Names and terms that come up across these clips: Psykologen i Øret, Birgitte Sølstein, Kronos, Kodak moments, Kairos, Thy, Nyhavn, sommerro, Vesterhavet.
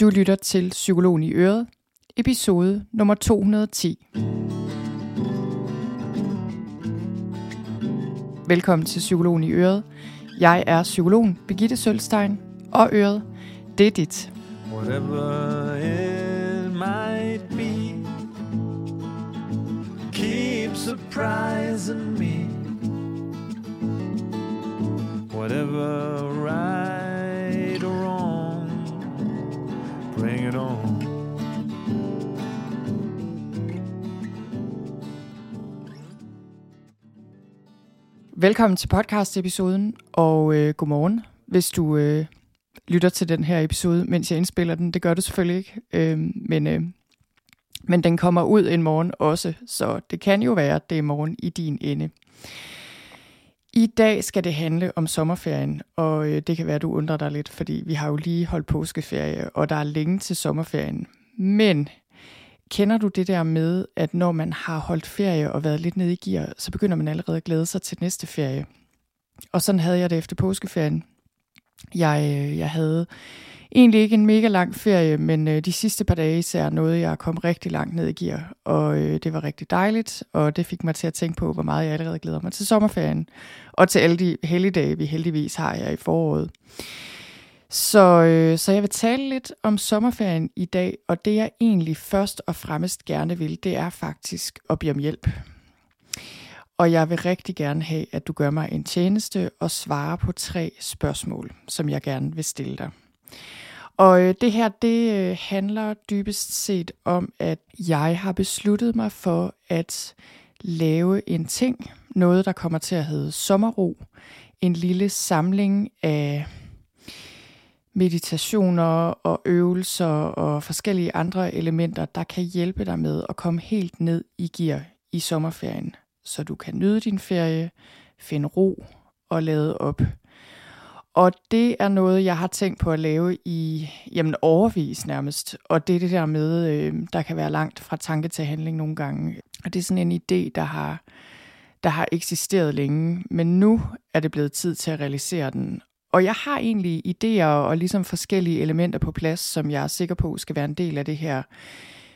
Du lytter til Psykologen i Øret, episode nummer 210. Velkommen til Psykologen i Øret. Jeg er psykologen Birgitte Sølstein, og Øret, det er dit. Whatever it might be, keep surprising me. Whatever right or wrong, bring it on. Velkommen til podcast-episoden, og godmorgen, hvis du lytter til den her episode, mens jeg indspiller den. Det gør du selvfølgelig ikke, men den kommer ud en morgen også, så det kan jo være, at det er morgen i din ende. I dag skal det handle om sommerferien, og det kan være, at du undrer dig lidt, fordi vi har jo lige holdt påskeferie, og der er længe til sommerferien. Men kender du det der med, at når man har holdt ferie og været lidt nede i gear, så begynder man allerede at glæde sig til næste ferie? Og sådan havde jeg det efter påskeferien. Jeg havde egentlig ikke en mega lang ferie, men de sidste par dage især nåede jeg at komme rigtig langt ned i gear, og det var rigtig dejligt, og det fik mig til at tænke på, hvor meget jeg allerede glæder mig til sommerferien, og til alle de helligdage, vi heldigvis har her i foråret. Så jeg vil tale lidt om sommerferien i dag, og det jeg egentlig først og fremmest gerne vil, det er faktisk at bede om hjælp. Og jeg vil rigtig gerne have, at du gør mig en tjeneste og svarer på 3 spørgsmål, som jeg gerne vil stille dig. Og det her, det handler dybest set om, at jeg har besluttet mig for at lave en ting, noget der kommer til at hedde sommerro, en lille samling af meditationer og øvelser og forskellige andre elementer, der kan hjælpe dig med at komme helt ned i gear i sommerferien, så du kan nyde din ferie, finde ro og lade op. Og det er noget, jeg har tænkt på at lave i overvis nærmest. Og det er det der med, der kan være langt fra tanke til handling nogle gange. Og det er sådan en idé, der har eksisteret længe, men nu er det blevet tid til at realisere den. Og jeg har egentlig idéer og ligesom forskellige elementer på plads, som jeg er sikker på skal være en del af det her.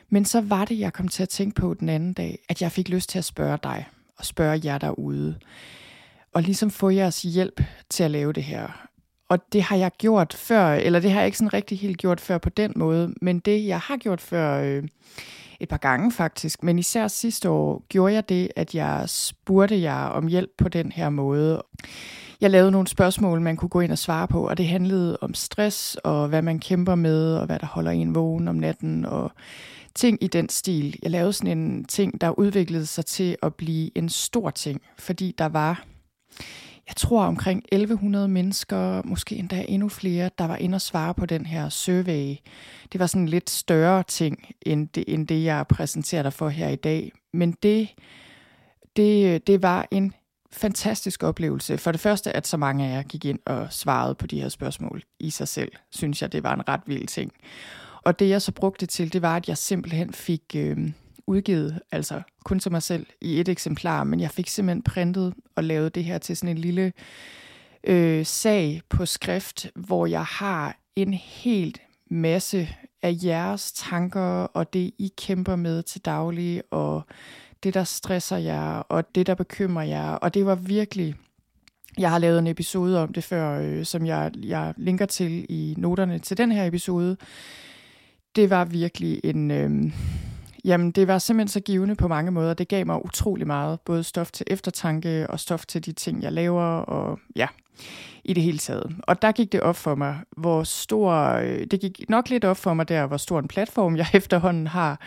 Men så var det, jeg kom til at tænke på den anden dag, at jeg fik lyst til at spørge dig og spørge jer derude. Og ligesom få jeres hjælp til at lave det her. Og det har jeg gjort før, eller det har jeg ikke sådan rigtig helt gjort før på den måde, men det jeg har gjort før et par gange faktisk, men især sidste år gjorde jeg det, at jeg spurgte jer om hjælp på den her måde. Jeg lavede nogle spørgsmål, man kunne gå ind og svare på, og det handlede om stress, og hvad man kæmper med, og hvad der holder en vågen om natten, og ting i den stil. Jeg lavede sådan en ting, der udviklede sig til at blive en stor ting, fordi der var, jeg tror omkring 1100 mennesker, måske endda endnu flere, der var inde og svare på den her survey. Det var sådan en lidt større ting, end det jeg præsenterer dig for her i dag. Men det var en fantastisk oplevelse. For det første, at så mange af jer gik ind og svarede på de her spørgsmål i sig selv, synes jeg, det var en ret vild ting. Og det jeg så brugte til, det var, at jeg simpelthen fik udgivet, altså kun til mig selv i et eksemplar, men jeg fik simpelthen printet og lavet det her til sådan en lille sag på skrift, hvor jeg har en helt masse af jeres tanker og det, I kæmper med til daglig, og det, der stresser jer, og det, der bekymrer jer. Og det var virkelig, jeg har lavet en episode om det før, som jeg linker til i noterne til den her episode. Det var virkelig en jamen, det var simpelthen så givende på mange måder. Det gav mig utrolig meget, både stof til eftertanke og stof til de ting, jeg laver, og ja, i det hele taget. Og der gik det op for mig, det gik nok lidt op for mig der, hvor stor en platform jeg efterhånden har,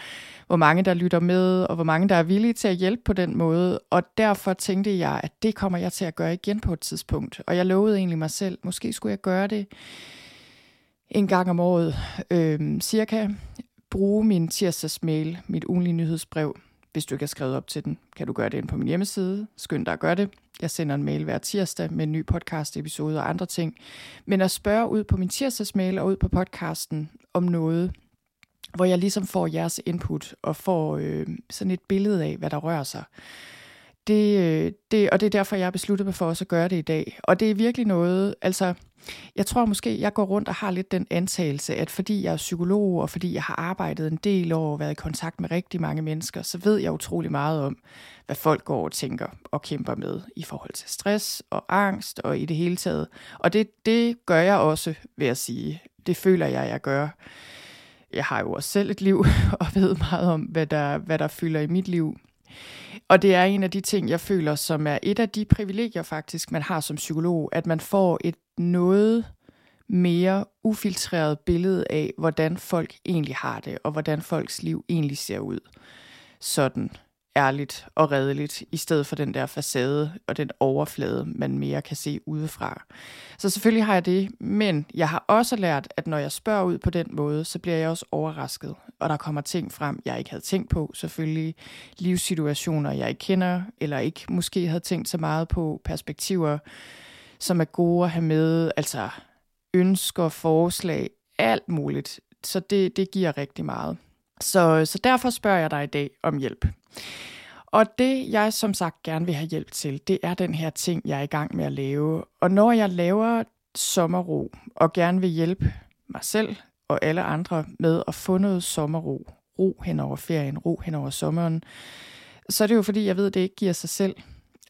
hvor mange der lytter med, og hvor mange der er villige til at hjælpe på den måde. Og derfor tænkte jeg, at det kommer jeg til at gøre igen på et tidspunkt. Og jeg lovede egentlig mig selv, måske skulle jeg gøre det en gang om året, cirka. Bruge min tirsdagsmail, mit ugentlige nyhedsbrev. Hvis du ikke har skrevet op til den, kan du gøre det ind på min hjemmeside. Skynd dig at gøre det. Jeg sender en mail hver tirsdag med en ny podcast-episode og andre ting. Men at spørge ud på min tirsdagsmail og ud på podcasten om noget, hvor jeg ligesom får jeres input og får sådan et billede af, hvad der rører sig. Og det er derfor, jeg har besluttet mig for også at gøre det i dag. Og det er virkelig noget, altså, jeg tror måske, jeg går rundt og har lidt den antagelse, at fordi jeg er psykolog, og fordi jeg har arbejdet en del år og været i kontakt med rigtig mange mennesker, så ved jeg utrolig meget om, hvad folk går og tænker og kæmper med i forhold til stress og angst og i det hele taget. Og det gør jeg også, vil jeg sige. Det føler jeg gør. Jeg har jo også selv et liv og ved meget om, hvad der fylder i mit liv. Og det er en af de ting, jeg føler, som er et af de privilegier faktisk, man har som psykolog, at man får et noget mere ufiltreret billede af, hvordan folk egentlig har det, og hvordan folks liv egentlig ser ud. Sådan ærligt og redeligt, i stedet for den der facade og den overflade, man mere kan se udefra. Så selvfølgelig har jeg det, men jeg har også lært, at når jeg spørger ud på den måde, så bliver jeg også overrasket, og der kommer ting frem, jeg ikke havde tænkt på, selvfølgelig livssituationer, jeg ikke kender, eller ikke måske havde tænkt så meget på, perspektiver, som er gode at have med, altså ønsker, forslag, alt muligt. Så det giver rigtig meget. Så derfor spørger jeg dig i dag om hjælp. Og det, jeg som sagt gerne vil have hjælp til, det er den her ting, jeg er i gang med at lave. Og når jeg laver sommerro, og gerne vil hjælpe mig selv og alle andre med at få noget sommerro, ro hen over ferien, ro hen over sommeren, så er det jo fordi, jeg ved, det ikke giver sig selv.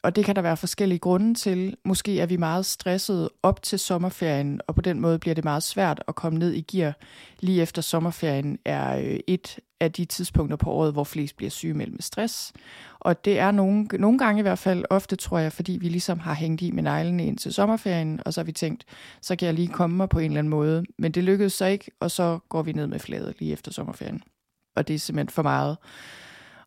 Og det kan der være forskellige grunde til. Måske er vi meget stressede op til sommerferien, og på den måde bliver det meget svært at komme ned i gear. Lige efter sommerferien er et af de tidspunkter på året, hvor flest bliver sygemeldt med stress. Og det er nogle gange i hvert fald, ofte tror jeg, fordi vi ligesom har hængt i med neglene ind til sommerferien, og så har vi tænkt, så kan jeg lige komme mig på en eller anden måde. Men det lykkedes så ikke, og så går vi ned med flaget lige efter sommerferien. Og det er simpelthen for meget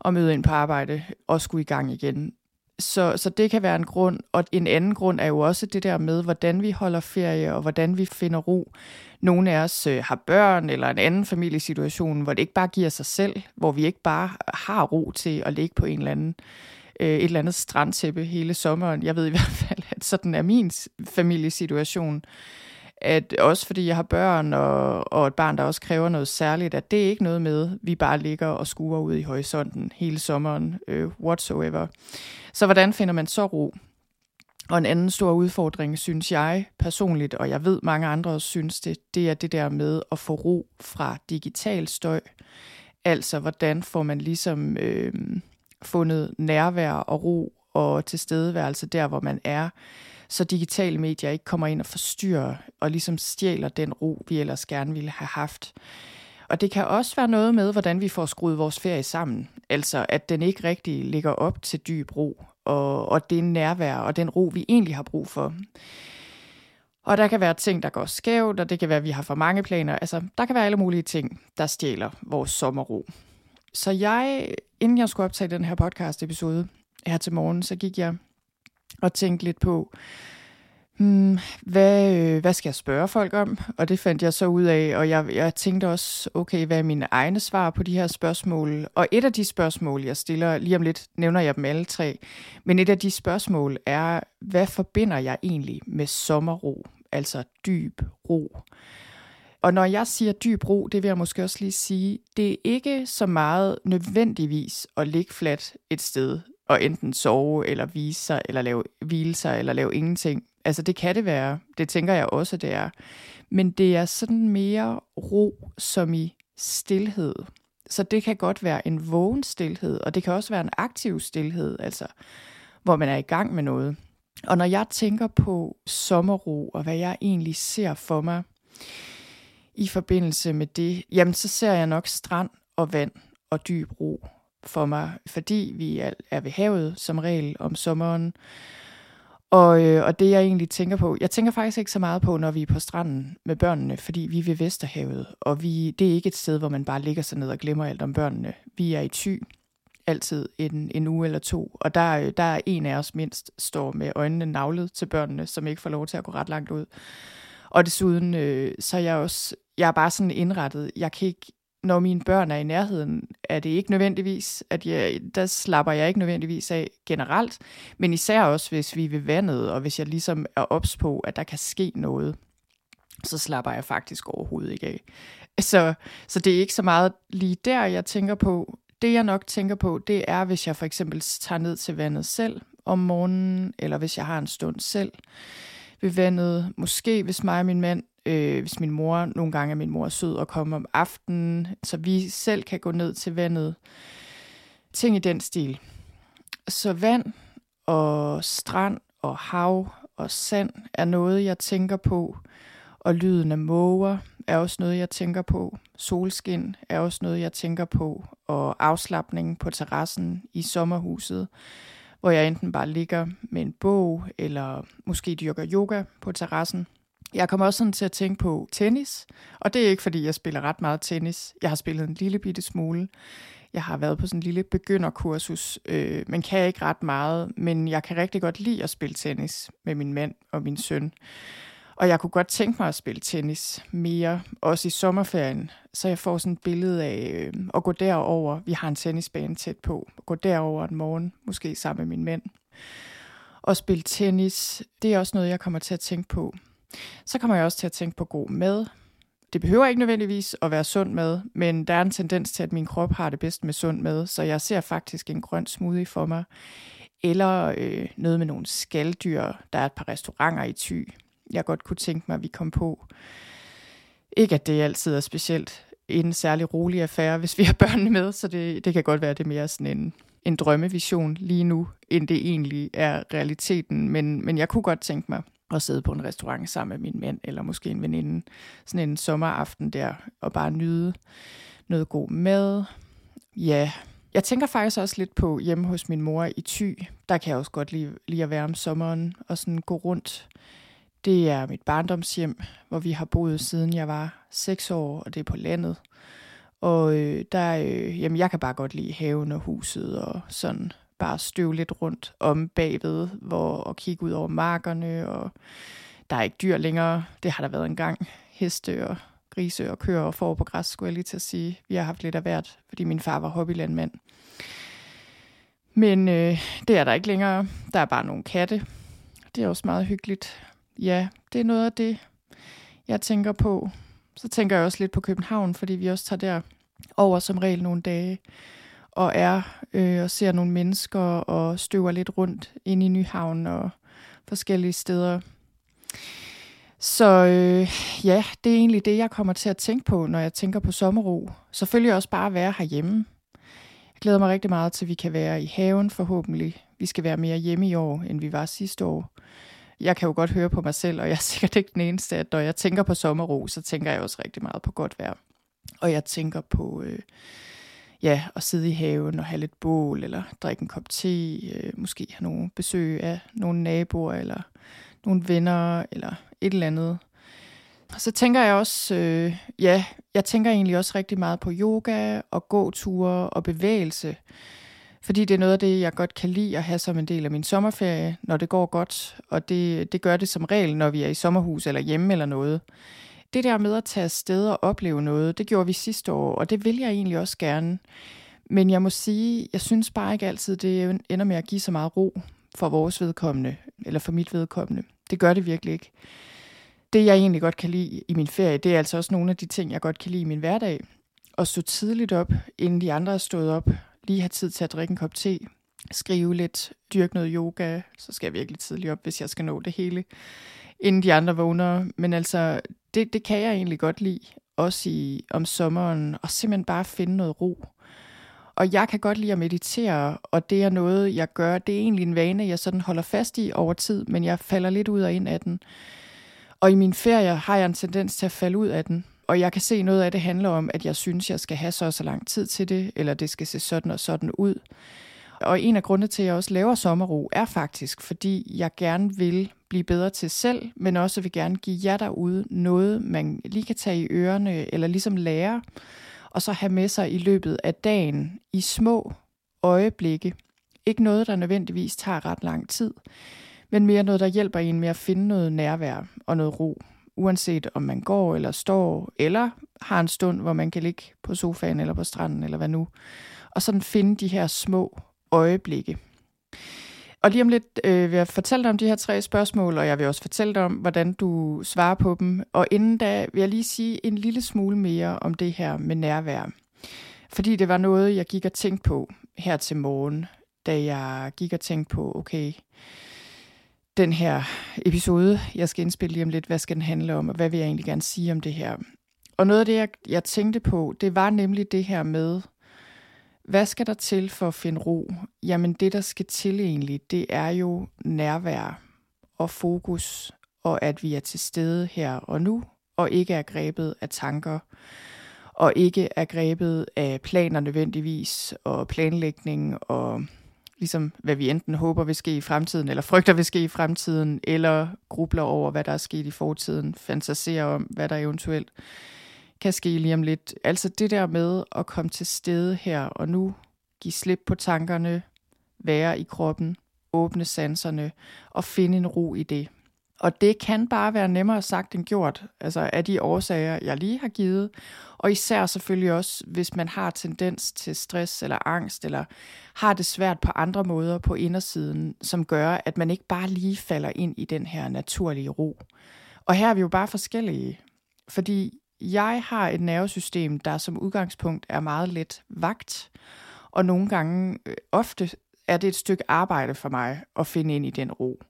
at møde ind på arbejde og skulle i gang igen. Så det kan være en grund, og en anden grund er jo også det der med, hvordan vi holder ferie, og hvordan vi finder ro. Nogle af os har børn, eller en anden familiesituation, hvor det ikke bare giver sig selv, hvor vi ikke bare har ro til at ligge på en eller anden, et eller andet strandtæppe hele sommeren. Jeg ved i hvert fald, at sådan er min familiesituation. At også fordi jeg har børn og et barn, der også kræver noget særligt, at det er ikke noget med, vi bare ligger og skuer ud i horisonten hele sommeren, whatsoever. Så hvordan finder man så ro? Og en anden stor udfordring, synes jeg personligt, og jeg ved mange andre også synes det, det er det der med at få ro fra digital støj. Altså hvordan får man ligesom fundet nærvær og ro og tilstedeværelse der, hvor man er, så digitale medier ikke kommer ind og forstyrrer og ligesom stjæler den ro, vi ellers gerne ville have haft. Og det kan også være noget med, hvordan vi får skruet vores ferie sammen. Altså, at den ikke rigtig ligger op til dyb ro, og det nærvær og den ro, vi egentlig har brug for. Og der kan være ting, der går skævt, og det kan være, at vi har for mange planer. Altså, der kan være alle mulige ting, der stjæler vores sommerro. Så jeg, inden jeg skulle optage den her podcast-episode her til morgen, så gik jeg og tænkte lidt på, hvad skal jeg spørge folk om? Og det fandt jeg så ud af, og jeg tænkte også, okay, hvad er mine egne svar på de her spørgsmål? Og et af de spørgsmål, jeg stiller, lige om lidt nævner jeg dem alle tre, men et af de spørgsmål er, hvad forbinder jeg egentlig med sommerro? Altså dyb ro. Og når jeg siger dyb ro, det vil jeg måske også lige sige, det er ikke så meget nødvendigvis at ligge fladt et sted, og enten sove, eller vise sig, eller hvile sig, eller lave ingenting. Altså det kan det være, det tænker jeg også, det er. Men det er sådan mere ro, som i stilhed. Så det kan godt være en vågen stilhed, og det kan også være en aktiv stilhed, altså hvor man er i gang med noget. Og når jeg tænker på sommerro, og hvad jeg egentlig ser for mig i forbindelse med det, jamen så ser jeg nok strand og vand og dyb ro for mig, fordi vi er ved havet som regel om sommeren. Og det jeg egentlig tænker på, jeg tænker faktisk ikke så meget på, når vi er på stranden med børnene, fordi vi er ved Vesterhavet, og det er ikke et sted, hvor man bare ligger sig ned og glemmer alt om børnene. Vi er i Thy, altid en uge eller to, og der er en af os mindst, står med øjnene naglet til børnene, som ikke får lov til at gå ret langt ud. Og desuden, så er jeg er bare sådan indrettet, jeg kan ikke. Når mine børn er i nærheden, er det ikke nødvendigvis, der slapper jeg ikke nødvendigvis af generelt, men især også, hvis vi er ved vandet, og hvis jeg ligesom er ops på, at der kan ske noget, så slapper jeg faktisk overhovedet ikke af. Så det er ikke så meget lige der, jeg tænker på. Det jeg nok tænker på, det er, hvis jeg for eksempel tager ned til vandet selv om morgenen, eller hvis jeg har en stund selv ved vandet. Måske hvis mig og min mand, hvis min mor, nogle gange er min mor sød og kommer om aftenen, så vi selv kan gå ned til vandet. Ting i den stil. Så vand og strand og hav og sand er noget, jeg tænker på. Og lyden af måger er også noget, jeg tænker på. Solskin er også noget, jeg tænker på. Og afslapningen på terrassen i sommerhuset, hvor jeg enten bare ligger med en bog, eller måske dyrker yoga på terrassen. Jeg kommer også sådan til at tænke på tennis, og det er ikke, fordi jeg spiller ret meget tennis. Jeg har spillet en lille bitte smule. Jeg har været på sådan en lille begynderkursus, men kan ikke ret meget. Men jeg kan rigtig godt lide at spille tennis med min mand og min søn. Og jeg kunne godt tænke mig at spille tennis mere, også i sommerferien. Så jeg får sådan et billede af at gå derover. Vi har en tennisbane tæt på. Gå derover en morgen, måske sammen med min mand. Og spille tennis, det er også noget, jeg kommer til at tænke på. Så kommer jeg også til at tænke på god mad. Det behøver ikke nødvendigvis at være sund mad, men der er en tendens til, at min krop har det bedst med sund mad, så jeg ser faktisk en grøn smoothie for mig. Eller noget med nogle skaldyr. Der er et par restauranter i Thy, jeg godt kunne tænke mig, at vi kom på. Ikke at det altid er specielt en særlig rolig affære, hvis vi har børnene med, så det kan godt være, det mere sådan en drømmevision lige nu, end det egentlig er realiteten. Men jeg kunne godt tænke mig at sidde på en restaurant sammen med min mand, eller måske en veninde, sådan en sommeraften der, og bare nyde noget god mad. Ja, jeg tænker faktisk også lidt på hjemme hos min mor i Thy. Der kan jeg også godt lide at være om sommeren og sådan gå rundt. Det er mit barndomshjem, hvor vi har boet siden jeg var 6 år, og det er på landet. Og jamen, jeg kan bare godt lide haven og huset og sådan bare støve lidt rundt om bagved og kigge ud over markerne. Og der er ikke dyr længere. Det har der været engang. Heste og grise og køer og får på græs, skulle jeg lige til at sige. Vi har haft lidt af hvert, fordi min far var hobbylandmand. Men det er der ikke længere. Der er bare nogle katte. Det er også meget hyggeligt. Ja, det er noget af det, jeg tænker på. Så tænker jeg også lidt på København, fordi vi også tager der over som regel nogle dage og er og ser nogle mennesker og støver lidt rundt ind i Nyhavn og forskellige steder. Så ja, det er egentlig det, jeg kommer til at tænke på, når jeg tænker på sommerro. Selvfølgelig også bare at være herhjemme. Jeg glæder mig rigtig meget til, at vi kan være i haven forhåbentlig. Vi skal være mere hjemme i år, end vi var sidste år. Jeg kan jo godt høre på mig selv, og jeg er sikkert ikke den eneste, at når jeg tænker på sommerro, så tænker jeg også rigtig meget på godt vejr. Og jeg tænker på at sidde i haven og have lidt bål, eller drikke en kop te, måske have nogle besøg af nogle naboer, eller nogle venner, eller et eller andet. Og så tænker jeg også, jeg tænker egentlig også rigtig meget på yoga og gåture og bevægelse. Fordi det er noget af det, jeg godt kan lide at have som en del af min sommerferie, når det går godt. Og det gør det som regel, når vi er i sommerhus eller hjemme eller noget. Det der med at tage afsted og opleve noget, det gjorde vi sidste år, og det vil jeg egentlig også gerne. Men jeg må sige, jeg synes bare ikke altid, det ender med at give så meget ro for vores vedkommende, eller for mit vedkommende. Det gør det virkelig ikke. Det, jeg egentlig godt kan lide i min ferie, det er altså også nogle af de ting, jeg godt kan lide i min hverdag. At stå tidligt op, inden de andre er stået op. Lige have tid til at drikke en kop te, skrive lidt, dyrke noget yoga, så skal jeg virkelig tidligt op, hvis jeg skal nå det hele, inden de andre vågner. Men altså, det kan jeg egentlig godt lide, også om sommeren, og simpelthen bare finde noget ro. Og jeg kan godt lide at meditere, og det er noget, jeg gør. Det er egentlig en vane, jeg sådan holder fast i over tid, men jeg falder lidt ud og ind af den. Og i min ferie har jeg en tendens til at falde ud af den. Og jeg kan se, noget af det handler om, at jeg synes, jeg skal have så og så lang tid til det, eller det skal se sådan og sådan ud. Og en af grundene til, at jeg også laver sommerro, er faktisk, fordi jeg gerne vil blive bedre til selv, men også vil gerne give jer derude noget, man lige kan tage i ørerne, eller ligesom lære, og så have med sig i løbet af dagen i små øjeblikke. Ikke noget, der nødvendigvis tager ret lang tid, men mere noget, der hjælper en med at finde noget nærvær og noget ro. Uanset om man går eller står, eller har en stund, hvor man kan ligge på sofaen eller på stranden, eller hvad nu. Og sådan finde de her små øjeblikke. Og lige om lidt vil jeg fortælle dig om de her 3 spørgsmål, og jeg vil også fortælle dig om, hvordan du svarer på dem. Og inden da vil jeg lige sige en lille smule mere om det her med nærvær. Fordi det var noget, jeg gik og tænkte på her til morgen, da jeg gik og tænkte på, okay, den her episode, jeg skal indspille lige om lidt, hvad skal den handle om, og hvad vil jeg egentlig gerne sige om det her? Og noget af det, jeg tænkte på, det var nemlig det her med, hvad skal der til for at finde ro? Jamen det, der skal til egentlig, det er jo nærvær og fokus, og at vi er til stede her og nu, og ikke er grebet af tanker, og ikke er grebet af planer nødvendigvis, og planlægning, og ligesom hvad vi enten håber vil ske i fremtiden, eller frygter vil ske i fremtiden, eller grubler over, hvad der er sket i fortiden, fantaserer om, hvad der eventuelt kan ske lige om lidt. Altså det der med at komme til stede her og nu, give slip på tankerne, være i kroppen, åbne sanserne, og finde en ro i det. Og det kan bare være nemmere sagt end gjort, altså af de årsager, jeg lige har givet. Og især selvfølgelig også, hvis man har tendens til stress eller angst, eller har det svært på andre måder på indersiden, som gør, at man ikke bare lige falder ind i den her naturlige ro. Og her er vi jo bare forskellige, fordi jeg har et nervesystem, der som udgangspunkt er meget let vagt, og nogle gange, ofte er det et stykke arbejde for mig at finde ind i den ro.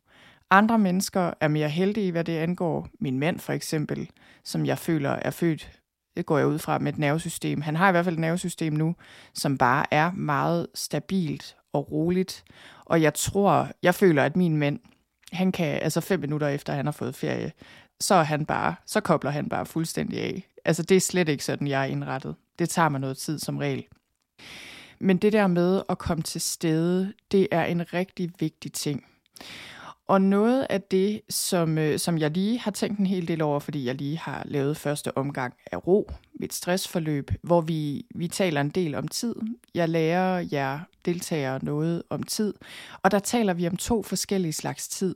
Andre mennesker er mere heldige, hvad det angår. Min mand for eksempel, som jeg føler er født, det går jeg ud fra, med et nervesystem. Han har i hvert fald et nervesystem nu, som bare er meget stabilt og roligt. Og jeg føler, at min mand, han kan, altså 5 minutter efter han har fået ferie, så kobler han bare fuldstændig af. Altså det er slet ikke sådan, jeg er indrettet. Det tager mig noget tid som regel. Men det der med at komme til stede, det er en rigtig vigtig ting. Og noget af det, som jeg lige har tænkt en hel del over, fordi jeg lige har lavet første omgang af ro, mit stressforløb, hvor vi taler en del om tid. Jeg lærer jer deltagere noget om tid, og der taler vi om 2 forskellige slags tid.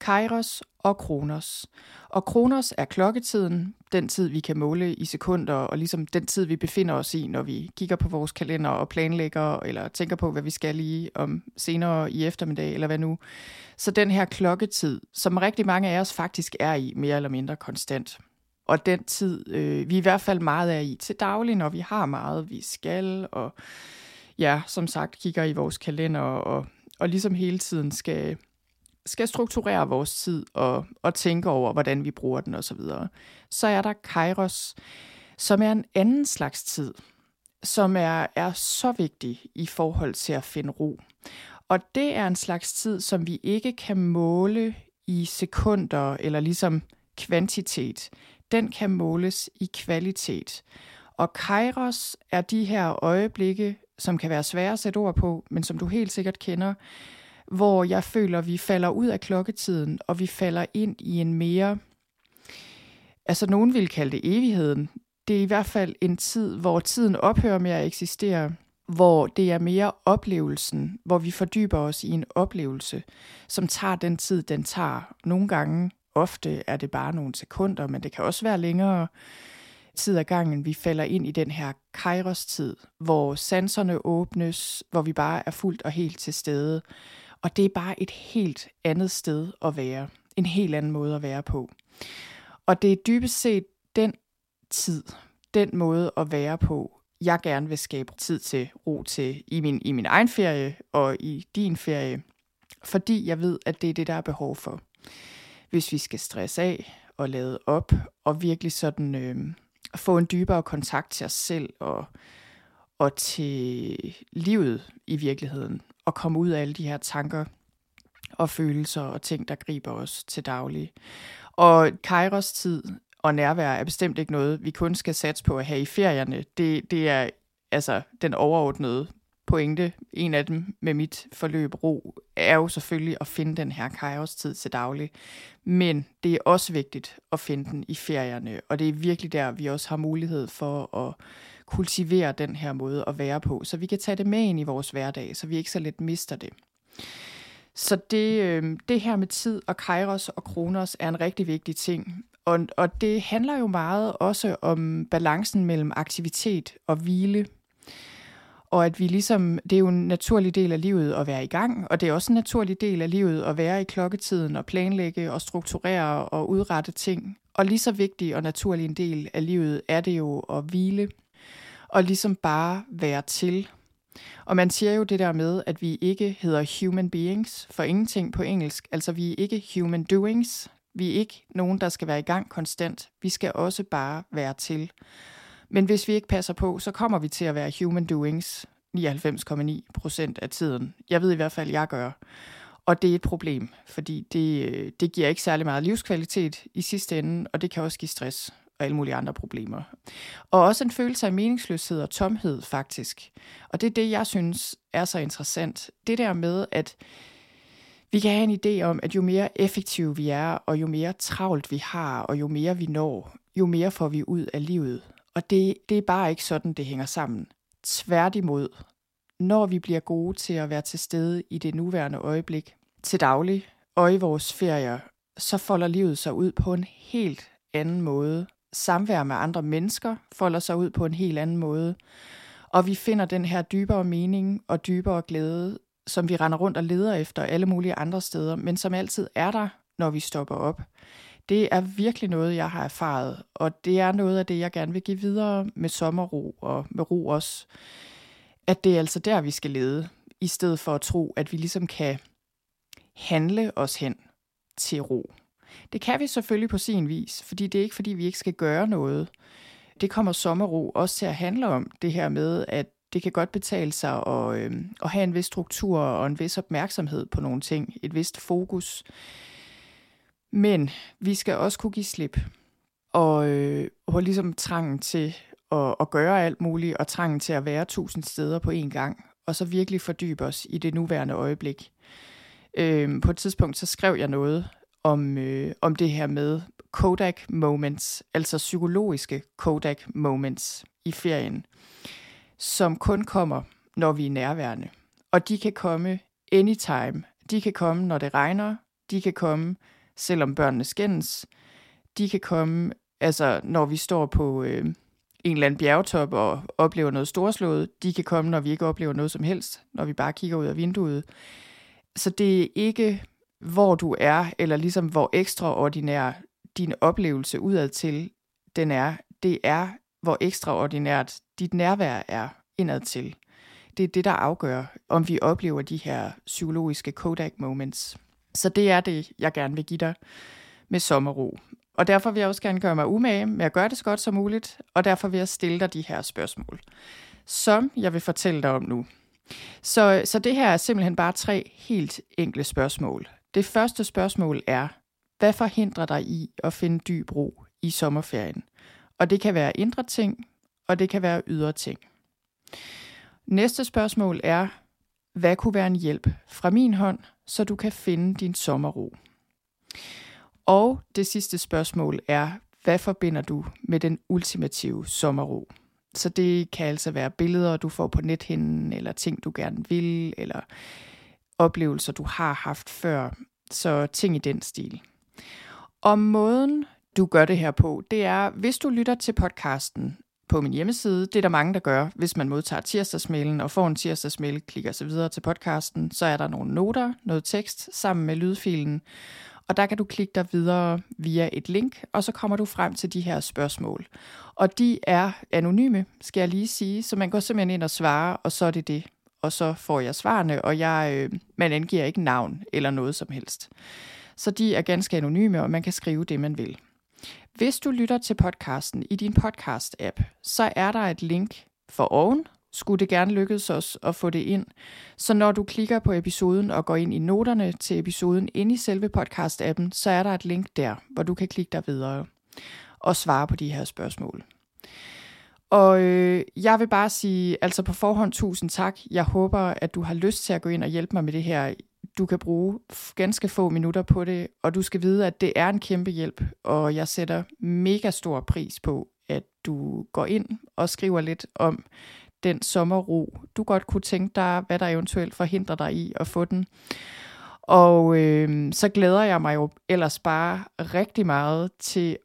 Kairos og Kronos. Og Kronos er klokketiden, den tid vi kan måle i sekunder, og ligesom den tid vi befinder os i, når vi kigger på vores kalender og planlægger, eller tænker på, hvad vi skal lige om senere i eftermiddag, eller hvad nu. Så den her klokketid, som rigtig mange af os faktisk er i, mere eller mindre konstant. Og den tid, vi i hvert fald meget er i til daglig, når vi har meget, vi skal, og ja, som sagt, kigger i vores kalender, og ligesom hele tiden skal strukturere vores tid og tænke over, hvordan vi bruger den osv. Så er der Kairos, som er en anden slags tid, som er så vigtig i forhold til at finde ro. Og det er en slags tid, som vi ikke kan måle i sekunder eller ligesom kvantitet. Den kan måles i kvalitet. Og Kairos er de her øjeblikke, som kan være svære at sætte ord på, men som du helt sikkert kender, hvor jeg føler, vi falder ud af klokketiden, og vi falder ind i en mere, altså nogen vil kalde det evigheden. Det er i hvert fald en tid, hvor tiden ophører med at eksistere, hvor det er mere oplevelsen, hvor vi fordyber os i en oplevelse, som tager den tid, den tager. Nogle gange, ofte er det bare nogle sekunder, men det kan også være længere tid ad gangen, vi falder ind i den her Kairos-tid, hvor sanserne åbnes, hvor vi bare er fuldt og helt til stede. Og det er bare et helt andet sted at være. En helt anden måde at være på. Og det er dybest set den tid, den måde at være på, jeg gerne vil skabe tid til, ro til, i min egen ferie og i din ferie. Fordi jeg ved, at det er det, der er behov for. Hvis vi skal stresse af og lade op og virkelig sådan få en dybere kontakt til os selv og til livet i virkeligheden, og komme ud af alle de her tanker og følelser og ting, der griber os til daglig. Og Kairos tid og nærvær er bestemt ikke noget, vi kun skal satse på at have i ferierne. Det er altså den overordnede pointe, en af dem med mit forløb ro, er jo selvfølgelig at finde den her Kairos-tid til daglig. Men det er også vigtigt at finde den i ferierne, og det er virkelig der, vi også har mulighed for at kultivere den her måde at være på, så vi kan tage det med ind i vores hverdag, så vi ikke så let mister det. Så det her med tid og Kairos og Kronos er en rigtig vigtig ting, og det handler jo meget også om balancen mellem aktivitet og hvile. Og at vi ligesom, det er jo en naturlig del af livet at være i gang, og det er også en naturlig del af livet at være i klokketiden og planlægge og strukturere og udrette ting. Og lige så vigtig og naturlig en del af livet er det jo at hvile. og ligesom bare være til. Og man siger jo det der med, at vi ikke hedder human beings for ingenting på engelsk. Altså vi er ikke human doings. Vi er ikke nogen, der skal være i gang konstant. Vi skal også bare være til. Men hvis vi ikke passer på, så kommer vi til at være human doings 99,9% af tiden. Jeg ved i hvert fald, jeg gør. Og det er et problem, fordi det giver ikke særlig meget livskvalitet i sidste ende, og det kan også give stress og alle mulige andre problemer. Og også en følelse af meningsløshed og tomhed, faktisk. Og det er det, jeg synes er så interessant. Det der med, at vi kan have en idé om, at jo mere effektive vi er, og jo mere travlt vi har, og jo mere vi når, jo mere får vi ud af livet. Og det er bare ikke sådan, det hænger sammen. Tværtimod, når vi bliver gode til at være til stede i det nuværende øjeblik, til daglig og i vores ferier, så folder livet sig ud på en helt anden måde. Samvær med andre mennesker folder sig ud på en helt anden måde. Og vi finder den her dybere mening og dybere glæde, som vi render rundt og leder efter alle mulige andre steder, men som altid er der, når vi stopper op. Det er virkelig noget, jeg har erfaret, og det er noget af det, jeg gerne vil give videre med sommerro og med ro også. At det er altså der, vi skal lede, i stedet for at tro, at vi ligesom kan handle os hen til ro. Det kan vi selvfølgelig på sin vis, fordi det er ikke, fordi vi ikke skal gøre noget. Det kommer sommerro også til at handle om, det her med, at det kan godt betale sig at have en vis struktur og en vis opmærksomhed på nogle ting, et vist fokus. Men vi skal også kunne give slip og ligesom trangen til at gøre alt muligt og trangen til at være 1000 steder på en gang og så virkelig fordybe os i det nuværende øjeblik. På et tidspunkt så skrev jeg noget om det her med Kodak moments, altså psykologiske Kodak moments i ferien, som kun kommer, når vi er nærværende. Og de kan komme anytime. De kan komme, når det regner. De kan komme, selvom børnene skændes. De kan komme, altså når vi står på en eller anden bjergetop og oplever noget storslået. De kan komme, når vi ikke oplever noget som helst, når vi bare kigger ud af vinduet. Så det er ikke, hvor du er, eller ligesom hvor ekstraordinær din oplevelse udadtil den er. Det er, hvor ekstraordinært dit nærvær er indadtil. Det er det, der afgør, om vi oplever de her psykologiske Kodak moments. Så det er det, jeg gerne vil give dig med sommerro. Og derfor vil jeg også gerne gøre mig umage med at gøre det så godt som muligt, og derfor vil jeg stille dig de her spørgsmål, som jeg vil fortælle dig om nu. Så det her er simpelthen bare 3 helt enkle spørgsmål. Det første spørgsmål er, hvad forhindrer dig i at finde dyb ro i sommerferien? Og det kan være indre ting, og det kan være ydre ting. Næste spørgsmål er, hvad kunne være en hjælp fra min hånd, så du kan finde din sommerro? Og det sidste spørgsmål er, hvad forbinder du med den ultimative sommerro? Så det kan altså være billeder, du får på nethinden, eller ting, du gerne vil, eller oplevelser, du har haft før. Så ting i den stil. Og måden, du gør det her på, det er, hvis du lytter til podcasten på min hjemmeside, det er der mange, der gør, hvis man modtager tirsdagsmailen og får en tirsdagsmail, klikker så videre til podcasten, så er der nogle noter, noget tekst sammen med lydfilen, og der kan du klikke dig videre via et link, og så kommer du frem til de her spørgsmål. Og de er anonyme, skal jeg lige sige, så man går simpelthen ind og svarer, og så er det det. Og så får jeg svarene, og man angiver ikke navn eller noget som helst. Så de er ganske anonyme, og man kan skrive det, man vil. Hvis du lytter til podcasten i din podcast-app, så er der et link for oven. Skulle det gerne lykkes os at få det ind. Så når du klikker på episoden og går ind i noterne til episoden inde i selve podcast-appen, så er der et link der, hvor du kan klikke dig videre og svare på de her spørgsmål. Og jeg vil bare sige, altså på forhånd, 1000 tak. Jeg håber, at du har lyst til at gå ind og hjælpe mig med det her. Du kan bruge ganske få minutter på det, og du skal vide, at det er en kæmpe hjælp, og jeg sætter mega stor pris på, at du går ind og skriver lidt om den sommerro, du godt kunne tænke dig, hvad der eventuelt forhindrer dig i at få den. Og så glæder jeg mig jo ellers bare rigtig meget til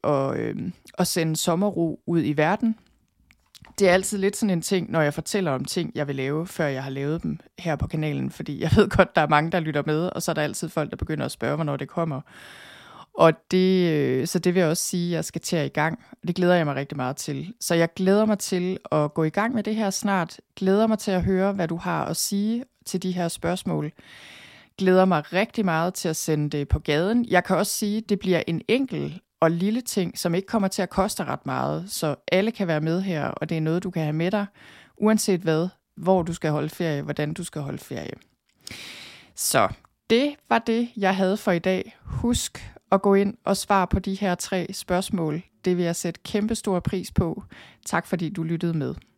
at sende sommerro ud i verden. Det er altid lidt sådan en ting, når jeg fortæller om ting, jeg vil lave, før jeg har lavet dem her på kanalen, fordi jeg ved godt, der er mange, der lytter med, og så er der altid folk, der begynder at spørge, hvornår det kommer. Og det, så det vil jeg også sige, at jeg skal til at i gang. Det glæder jeg mig rigtig meget til. Så jeg glæder mig til at gå i gang med det her snart. Glæder mig til at høre, hvad du har at sige til de her spørgsmål. Glæder mig rigtig meget til at sende det på gaden. Jeg kan også sige, at det bliver en enkel og lille ting, som ikke kommer til at koste ret meget. Så alle kan være med her, og det er noget, du kan have med dig, uanset hvad, hvor du skal holde ferie, hvordan du skal holde ferie. Så det var det, jeg havde for i dag. Husk at gå ind og svare på de her 3 spørgsmål. Det vil jeg sætte kæmpestor pris på. Tak fordi du lyttede med.